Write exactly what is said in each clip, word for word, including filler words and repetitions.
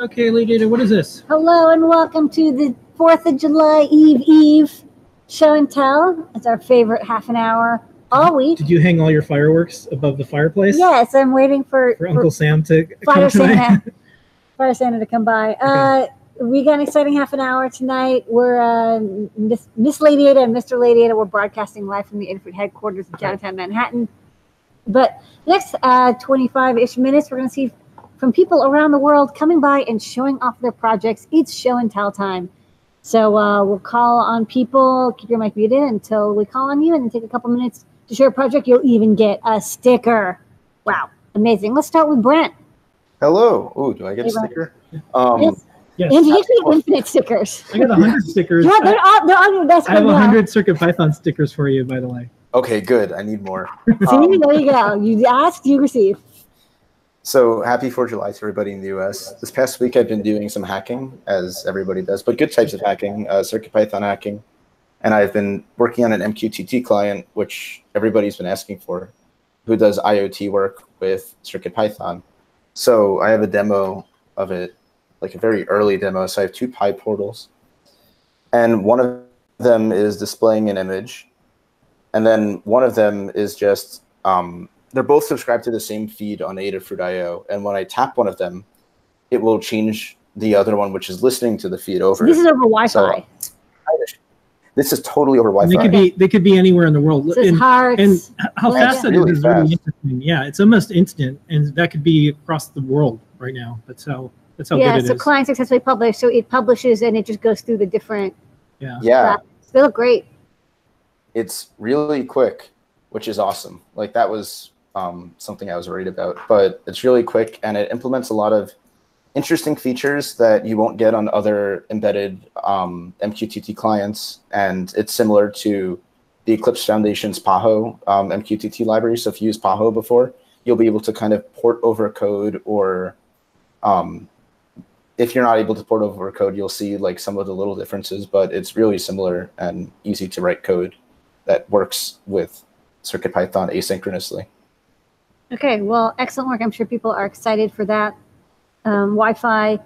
Okay, Leadita, what is this? Hello and welcome to the fourth of July Eve Eve show and tell. It's our favorite half an hour all week. Did you hang all your fireworks above the fireplace? Yes, I'm waiting for, for Uncle for Sam to Fire come Santa, by. Fire Santa to come by. Okay. Uh, we got an exciting half an hour tonight. We're uh, Miss, Miss Ladiata and Mister Ladiata. We're broadcasting live from the Adafruit headquarters in downtown Manhattan. But next uh, twenty-five-ish minutes, we're going to see from people around the world coming by and showing off their projects. It's show and tell time. So uh, we'll call on people. Keep your mic muted until we call on you, and then take a couple minutes to share a project. You'll even get a sticker. Wow, amazing. Let's start with Brent. Hello. Oh, do I get hey, a sticker? Um, yes. Yes. And you get infinite stickers. I got one hundred stickers. Yeah, they're all, they're on your desk. I have one hundred CircuitPython stickers for you, by the way. Okay, good. I need more. See, there you go. You asked, you receive. So happy fourth of July to everybody in the U S. This past week, I've been doing some hacking, as everybody does, but good types of hacking, uh, CircuitPython hacking. And I've been working on an M Q T T client, which everybody's been asking for, who does IoT work with CircuitPython. So I have a demo of it, like a very early demo. So I have two Pi portals. And one of them is displaying an image. And then one of them is just, um, they're both subscribed to the same feed on Adafruit dot i o. And when I tap one of them, it will change the other one, which is listening to the feed over. This is over Wi-Fi. So, this is totally over Wi-Fi. They could be, they could be anywhere in the world. This and, hearts, and how fast it really is fast. Really interesting. Yeah, it's almost instant. And that could be across the world right now. That's how, that's how yeah, good it so is. Yeah, so client successfully published. So it publishes, and it just goes through the different. Yeah. Yeah. They look great. It's really quick, which is awesome. Like that was um, something I was worried about, but it's really quick and it implements a lot of interesting features that you won't get on other embedded um, M Q T T clients. And it's similar to the Eclipse Foundation's Paho um, M Q T T library. So if you used Paho before, you'll be able to kind of port over code or um, if you're not able to port over code, you'll see like some of the little differences, but it's really similar and easy to write code that works with CircuitPython asynchronously. Okay, well, excellent work. I'm sure people are excited for that um, Wi-Fi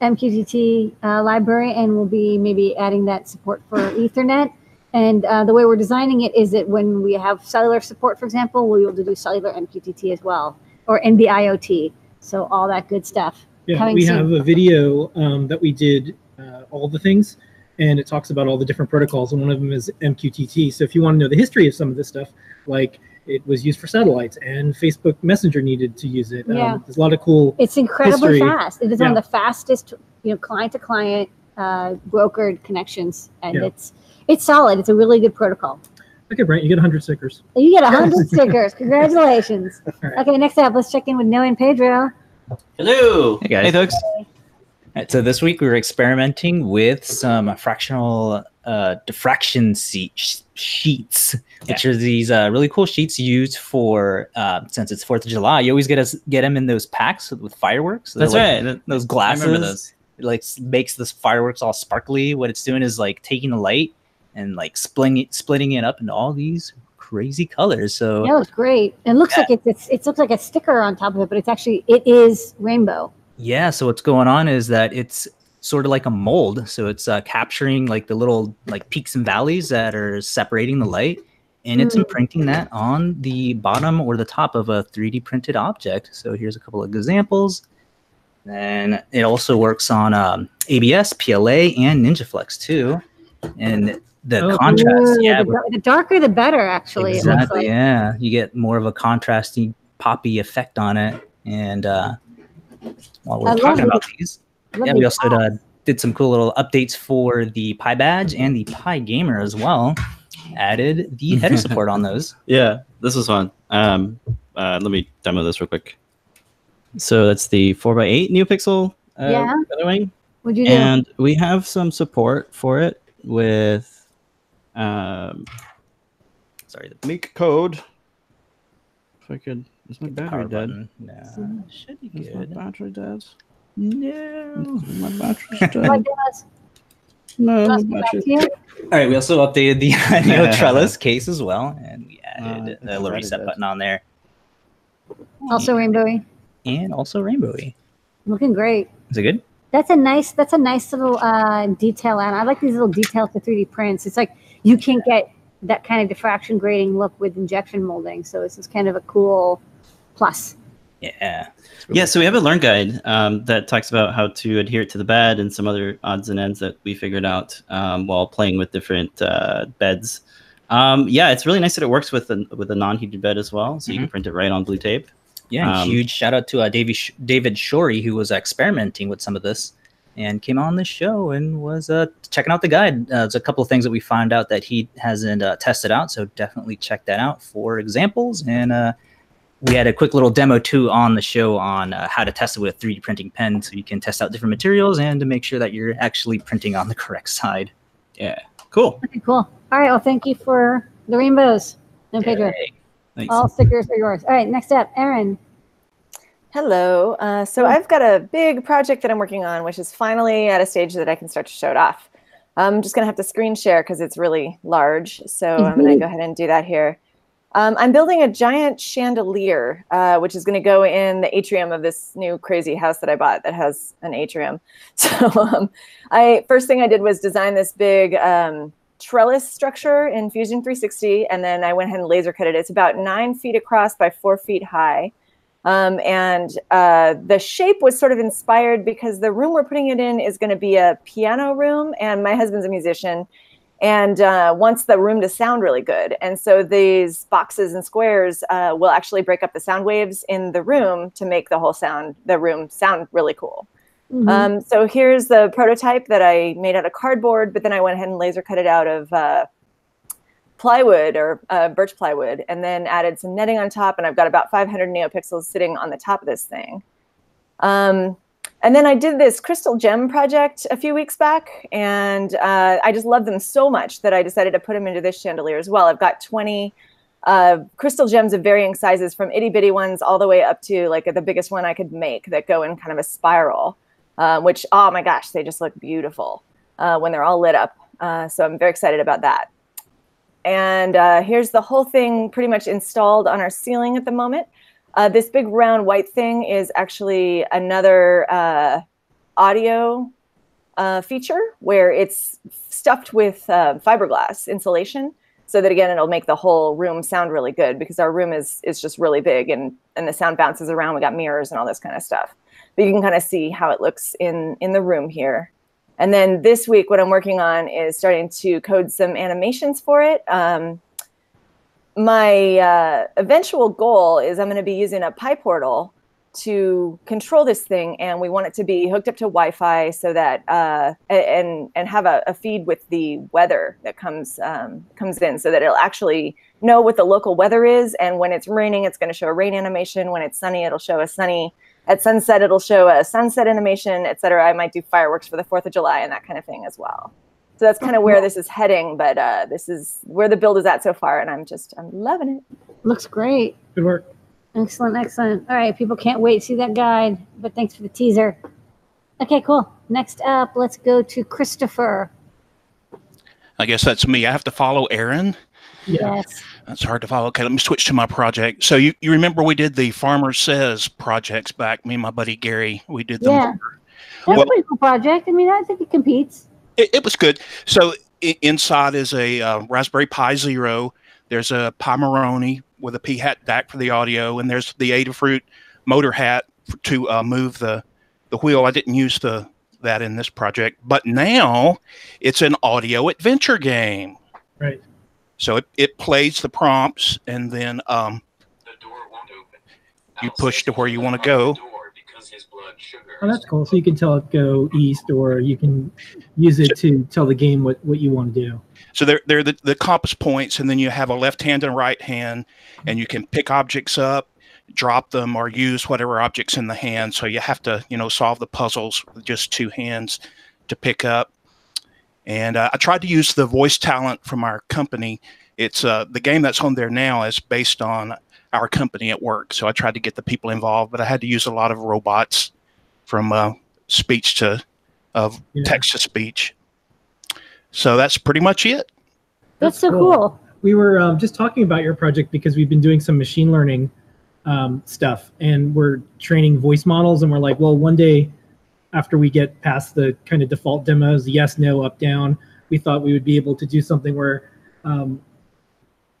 M Q T T uh, library, and we'll be maybe adding that support for Ethernet. And uh, the way we're designing it is that when we have cellular support, for example, we'll be able to do cellular M Q T T as well, or N B I O T, so all that good stuff. Yeah, Coming we soon. have a video um, that we did uh, all the things. And it talks about all the different protocols, and one of them is M Q T T. So if you want to know the history of some of this stuff, like it was used for satellites, and Facebook Messenger needed to use it. Yeah. Um, there's a lot of cool It's incredibly history. fast. It is yeah. one of the fastest, you know, client-to-client uh, brokered connections, and yeah. it's it's solid. It's a really good protocol. Okay, Brent, you get one hundred stickers. You get one hundred stickers. Congratulations. Right. Okay, next up, let's check in with Noah and Pedro. Hello. Hey, guys. Hey, folks. Hey. So this week we were experimenting with some fractional uh, diffraction sheets, yeah. which are these uh, really cool sheets used for, uh, since it's fourth of July, you always get us get them in those packs with fireworks. They're That's like, right. Those glasses. I remember those. It like makes the fireworks all sparkly. What it's doing is like taking the light and like splitting it, splitting it up in all these crazy colors. So yeah, it's great. It looks yeah. like it's, it's, it looks like a sticker on top of it, but it's actually, it is rainbow. Yeah, so what's going on is that it's sort of like a mold. So it's uh, capturing like the little like peaks and valleys that are separating the light, and it's imprinting that on the bottom or the top of a three D printed object. So here's a couple of examples. And it also works on um, A B S, P L A, and NinjaFlex too. And the oh, contrast, ooh, yeah, the, the darker the better, actually. Exactly, it looks like. Yeah. You get more of a contrasty poppy effect on it, and uh, while we're I talking about it. these, yeah, we also did, uh, did some cool little updates for the Pi Badge and the Pi Gamer as well. Added the header support on those. Yeah, this is fun. Um, uh, let me demo this real quick. So that's the four by eight NeoPixel uh, yeah. featherwing. What'd you do? And we have some support for it with, um, sorry, the MakeCode. If I could. Is my battery dead? No. Nah. Should be good. Is my battery dead? No. My battery's dead. No. My battery. All right. We also updated the Neo Trellis case as well, and we added uh, a little reset dead. button on there. Also and, rainbowy. And also rainbowy. Looking great. Is it good? That's a nice. That's a nice little uh, detail, and I like these little details for three D prints. It's like you can't get that kind of diffraction grating look with injection molding, so this is kind of a cool plus. Yeah, yeah. So we have a learn guide um, that talks about how to adhere to the bed and some other odds and ends that we figured out um, while playing with different uh, beds. Um, yeah, it's really nice that it works with a, with a non-heated bed as well, so mm-hmm. you can print it right on blue tape. Yeah, um, huge shout out to uh, Davey Sh David Shorey, who was experimenting with some of this and came on the show and was uh, checking out the guide. Uh, there's a couple of things that we found out that he hasn't uh, tested out, so definitely check that out for examples. And uh, we had a quick little demo, too, on the show on uh, how to test it with a three D printing pen, so you can test out different materials and to make sure that you're actually printing on the correct side. Yeah, cool. Okay, cool. All right, well, thank you for the rainbows. No, Pedro. Thanks. All stickers are yours. All right, next up, Erin. Hello. Uh, so I've got a big project that I'm working on, which is finally at a stage that I can start to show it off. I'm just going to have to screen share because it's really large. So mm-hmm. I'm going to go ahead and do that here. Um, I'm building a giant chandelier, uh, which is going to go in the atrium of this new crazy house that I bought that has an atrium. So um, I first thing I did was design this big um, trellis structure in Fusion three sixty, and then I went ahead and laser cut it. It's about nine feet across by four feet high. Um, and uh, the shape was sort of inspired because the room we're putting it in is going to be a piano room, and my husband's a musician and uh, wants the room to sound really good. And so these boxes and squares uh, will actually break up the sound waves in the room to make the whole sound, the room sound really cool. Mm-hmm. um, so here's the prototype that I made out of cardboard, but then I went ahead and laser cut it out of uh, plywood or uh, birch plywood, and then added some netting on top, and I've got about five hundred NeoPixels sitting on the top of this thing. Um, and then I did this crystal gem project a few weeks back, and uh, I just love them so much that I decided to put them into this chandelier as well. I've got twenty uh, crystal gems of varying sizes, from itty bitty ones all the way up to like the biggest one I could make that go in kind of a spiral, uh, which, oh my gosh, they just look beautiful uh, when they're all lit up. Uh, so I'm very excited about that. And uh, here's the whole thing pretty much installed on our ceiling at the moment. Uh, this big round white thing is actually another uh, audio uh, feature where it's stuffed with uh, fiberglass insulation, so that again, it'll make the whole room sound really good, because our room is, is just really big, and, and the sound bounces around. We got mirrors and all this kind of stuff. But you can kind of see how it looks in, in the room here. And then this week, what I'm working on is starting to code some animations for it. Um, my uh, eventual goal is I'm going to be using a PyPortal to control this thing, and we want it to be hooked up to Wi-Fi so that uh, and and have a, a feed with the weather that comes um, comes in, so that it'll actually know what the local weather is. And when it's raining, it's going to show a rain animation. When it's sunny, it'll show a sunny. At sunset, it'll show a sunset animation, et cetera. I might do fireworks for the fourth of July and that kind of thing as well. So that's kind of where this is heading, but uh, this is where the build is at so far, and I'm just, I'm loving it. Looks great. Good work. Excellent, excellent. All right, people can't wait to see that guide, but thanks for the teaser. Okay, cool. Next up, let's go to Christopher. I guess that's me. I have to follow Erin. Yes. That's hard to follow. Okay, let me switch to my project. So you, you remember we did the Farmer Says projects back, me and my buddy Gary, we did them. Yeah. That's well, a pretty cool project. I mean, I think it competes. It, it was good. So it, inside is a uh, Raspberry Pi Zero. There's a Pi Maroni with a P hat D A C for the audio, and there's the Adafruit motor hat for, to uh, move the, the wheel. I didn't use the that in this project, but now it's an audio adventure game. Right. So it, it plays the prompts, and then um, the door won't open. You push to where you want to go. Oh, that's cool. So you can tell it go east, or you can use it to tell the game what, what you want to do. So they're, they're the, the compass points, and then you have a left hand and right hand, and you can pick objects up, drop them, or use whatever objects in the hand. So you have to, you know, solve the puzzles with just two hands to pick up. And uh, I tried to use the voice talent from our company. It's uh, the game that's on there now is based on our company at work. So I tried to get the people involved, but I had to use a lot of robots from uh, speech to uh, yeah. text to speech. So that's pretty much it. That's, that's so cool. cool. We were um, just talking about your project because we've been doing some machine learning um, stuff, and we're training voice models, and we're like, well, one day after we get past the kind of default demos, yes, no, up, down, we thought we would be able to do something where um,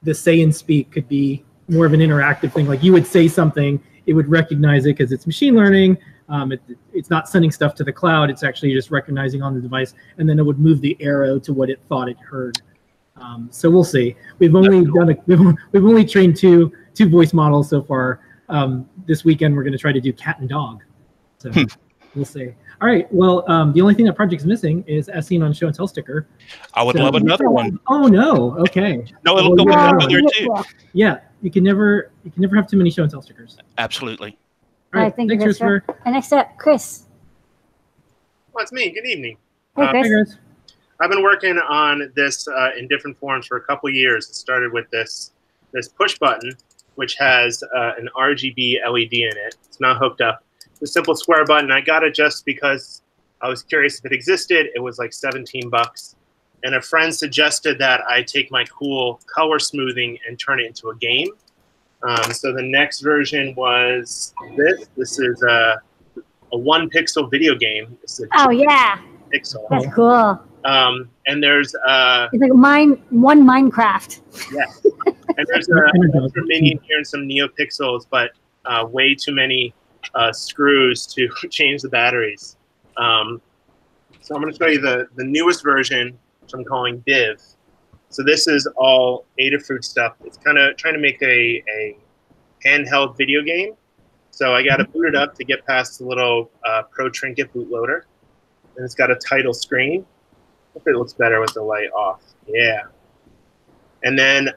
the say and speak could be more of an interactive thing. Like you would say something, it would recognize it because it's machine learning. Um, it, it's not sending stuff to the cloud. It's actually just recognizing on the device, and then it would move the arrow to what it thought it heard. Um, so we'll see. We've only done a, we've, we've only trained two two voice models so far. Um, this weekend we're going to try to do cat and dog. So we'll see. All right. Well, um, the only thing that project's missing is as seen on show and tell sticker. I would so, love another one. Oh no. Okay. No, it'll well, go yeah, with there too. Yeah, you can never you can never have too many show and tell stickers. Absolutely. All right, thank thanks, you, Chris. And next up, Chris. Well, it's me. Good evening. Hey, Chris. Uh, hey, Chris. I've been working on this uh, in different forms for a couple years. It started with this this push button, which has uh, an R G B L E D in it. It's not hooked up. It's a simple square button. I got it just because I was curious if it existed. It was like seventeen bucks. And a friend suggested that I take my cool color smoothing and turn it into a game. Um, so the next version was this. This is a, a one-pixel video game. It's a oh, yeah. Pixel. That's cool. Um, and there's uh, it's like mine, one Minecraft. Yeah. And there's a, a minion here and some NeoPixels, but uh, way too many uh, screws to change the batteries. Um, so I'm going to show you the, the newest version, which I'm calling Div. So this is all Adafruit stuff. It's kind of trying to make a, a handheld video game. So I got to boot it up to get past the little uh, Pro Trinket bootloader. And it's got a title screen. Hopefully it looks better with the light off. Yeah. And then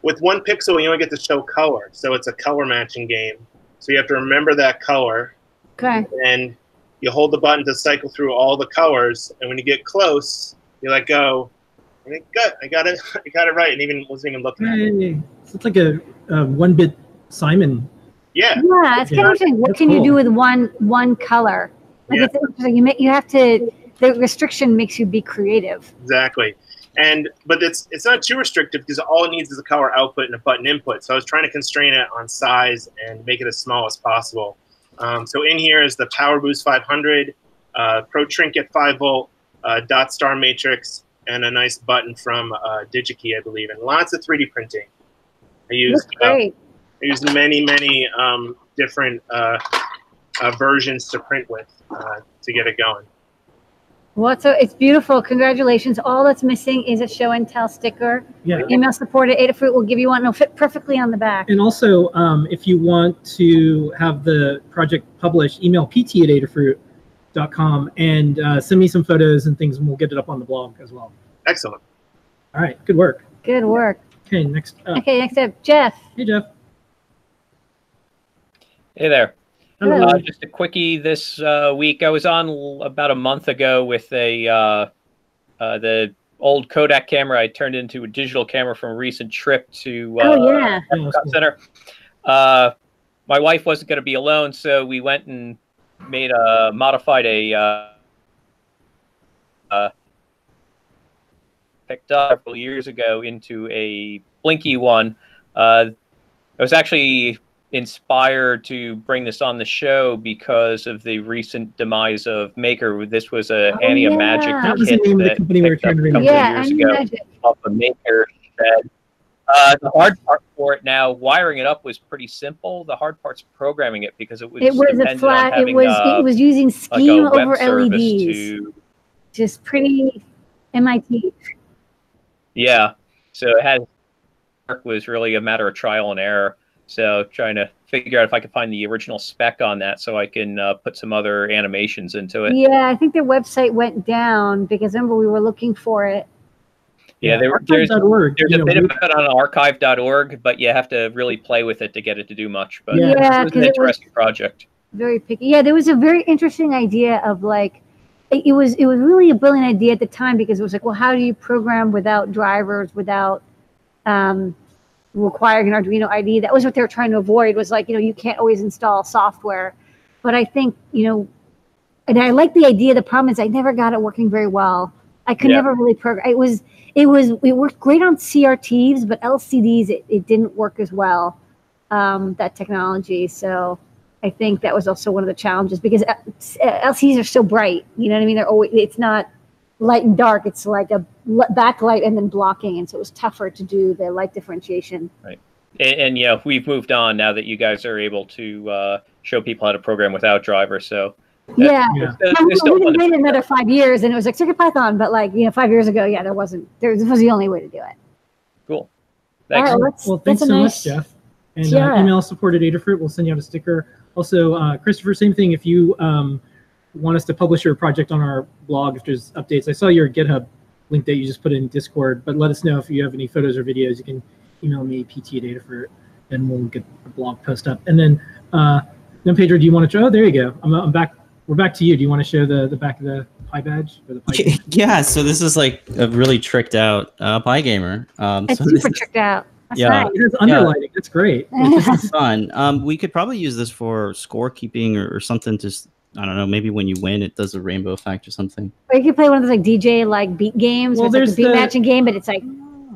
with one pixel, you only get to show color. So it's a color matching game. So you have to remember that color. Okay. And you hold the button to cycle through all the colors. And when you get close, you let go. I got, I got it. I got it right, and even wasn't even looking at it. It's like a, a one-bit Simon. Yeah. Yeah, it's kind yeah. of interesting. What That's can cool. you do with one one color? Like yeah. it's interesting. You make, you have to. The restriction makes you be creative. Exactly, and but it's it's not too restrictive because all it needs is a color output and a button input. So I was trying to constrain it on size and make it as small as possible. Um, so in here is the PowerBoost five hundred, uh, Pro Trinket five volt, uh, dot star matrix, and a nice button from uh, Digi-Key, I believe, and lots of three D printing. I used, uh, I used many, many um, different uh, uh, versions to print with uh, to get it going. Well, so it's beautiful. Congratulations. All that's missing is a show and tell sticker. Yeah. Email support at Adafruit will give you one. It'll fit perfectly on the back. And also, um, if you want to have the project published, email pt at Adafruit. Dot com and uh, send me some photos and things, and we'll get it up on the blog as well. Excellent. All right, good work. Good work. Okay, next up. Okay, next up, Jeff. Hey, Jeff. Hey there. Hello. Uh, just a quickie this uh, week. I was on about a month ago with a uh, uh, the old Kodak camera I turned into a digital camera from a recent trip to uh, oh, yeah. the center. Uh, my wife wasn't going to be alone, so we went and made a modified a uh, uh, picked up several years ago into a Blinky one. Uh, I was actually inspired to bring this on the show because of the recent demise of Maker. This was a oh, Ania yeah. Magic that was kit the name that of the company we were trying to remember. Yeah, years Ania ago Magic. Off of Maker. That, Uh, the hard part for it now, wiring it up was pretty simple. The hard part's programming it because it was it was a flat. Having, it was uh, it was using Scheme like over L E Ds, to... just pretty M I T. Yeah, so it had work was really a matter of trial and error. So trying to figure out if I could find the original spec on that, so I can uh, put some other animations into it. Yeah, I think their website went down because remember we were looking for it. Yeah, there, there's, there's a bit about it on archive dot org, but you have to really play with it to get it to do much. But yeah, it was an interesting project. Very picky. Yeah, there was a very interesting idea of like, it, it was it was really a brilliant idea at the time because it was like, well, how do you program without drivers, without um, requiring an Arduino I D E? That was what they were trying to avoid was like, you know, you can't always install software. But I think, you know, and I like the idea. The problem is I never got it working very well. I could yeah. never really program. It was, it was, it worked great on C R Ts, but L C Ds, it, it didn't work as well, um, that technology. So I think that was also one of the challenges, because L C Ds are so bright. You know what I mean? They're always, it's not light and dark. It's like a backlight and then blocking. And so it was tougher to do the light differentiation. Right. And, and yeah, we've moved on now that you guys are able to uh, show people how to program without drivers. So yeah, yeah. It's, it's, it's we didn't wait another five years, and it was like CircuitPython, but like you know, five years ago, yeah, there wasn't. There this was the only way to do it. Cool. Thanks. All right, let's, well, thanks so nice, much, Jeff. And yeah. uh, email support at Adafruit. We'll send you out a sticker. Also, uh, Christopher, same thing. If you um, want us to publish your project on our blog, if there's updates, I saw your GitHub link that you just put in Discord. But let us know if you have any photos or videos. You can email me pt at Adafruit, and we'll get the blog post up. And then, uh, then Pedro, do you want to show? Oh, there you go. I'm, I'm back. We're back to you. Do you want to show the, the back of the Pi Badge? Or the Pi Gamer? Yeah, so this is like a really tricked out uh, Pi Gamer. Um, it's so super tricked is, out. That's yeah, nice. It is underlighting. Yeah. It's great. This is fun. Um, we could probably use this for scorekeeping or, or something. Just, I don't know, maybe when you win, it does a rainbow effect or something. Or you could play one of those like D J like beat games. Well, there's like the beat the, matching game, but it's like.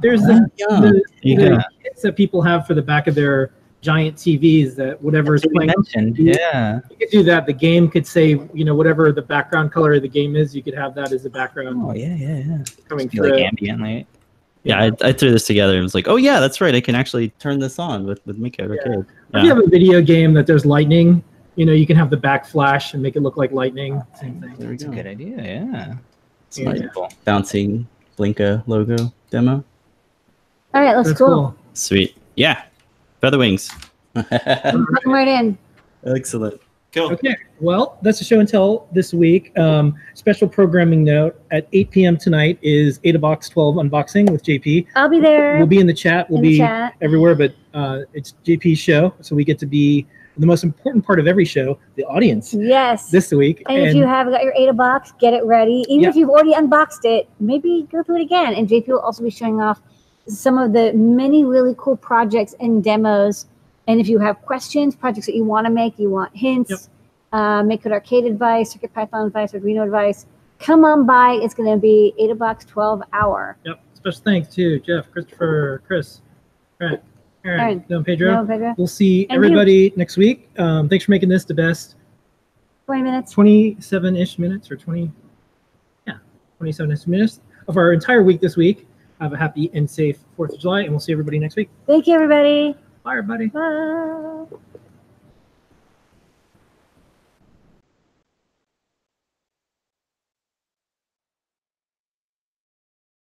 There's uh, the, yeah. the, yeah. the kits that people have for the back of their giant T Vs that whatever is playing. You, yeah. You could do that. The game could say, you know, whatever the background color of the game is, you could have that as the background. Oh, yeah, yeah, yeah. Coming through. Like ambient light. Yeah, yeah I, I threw this together and was like, oh, yeah, that's right. I can actually turn this on with, with MakeCode Arcade. Yeah. If you have a video game that there's lightning, you know, you can have the back flash and make it look like lightning. Oh, same thing. That's a good idea, yeah. It's yeah. Delightful. Bouncing Blinka logo demo. All right, let's that's go. Cool. Sweet. Yeah. Feather wings. Welcome right in. Excellent. Cool. Okay. Well, that's the show and tell this week. Um, special programming note, at eight p m tonight is AdaBox twelve unboxing with J P. I'll be there. We'll be in the chat. We'll in be chat. everywhere, but uh, it's J P's show, so we get to be the most important part of every show, the audience. Yes. This week. And, and if you have got your AdaBox, get it ready. Even yeah. if you've already unboxed it, maybe go through it again. And J P will also be showing off some of the many really cool projects and demos. And if you have questions, projects that you want to make, you want hints, yep. uh, MakeCode Arcade advice, CircuitPython advice, Arduino advice, come on by. It's going to be AdaBox twelve hour. Yep. Special thanks to Jeff, Christopher, Chris, Aaron, Aaron, Aaron. No, Pedro. No, Pedro. We'll see and everybody you. next week. Um, thanks for making this the best. twenty minutes. twenty-seven-ish minutes or twenty. Yeah, twenty-seven-ish minutes of our entire week this week. Have a happy and safe fourth of July, and we'll see everybody next week. Thank you, everybody. Bye, everybody. Bye.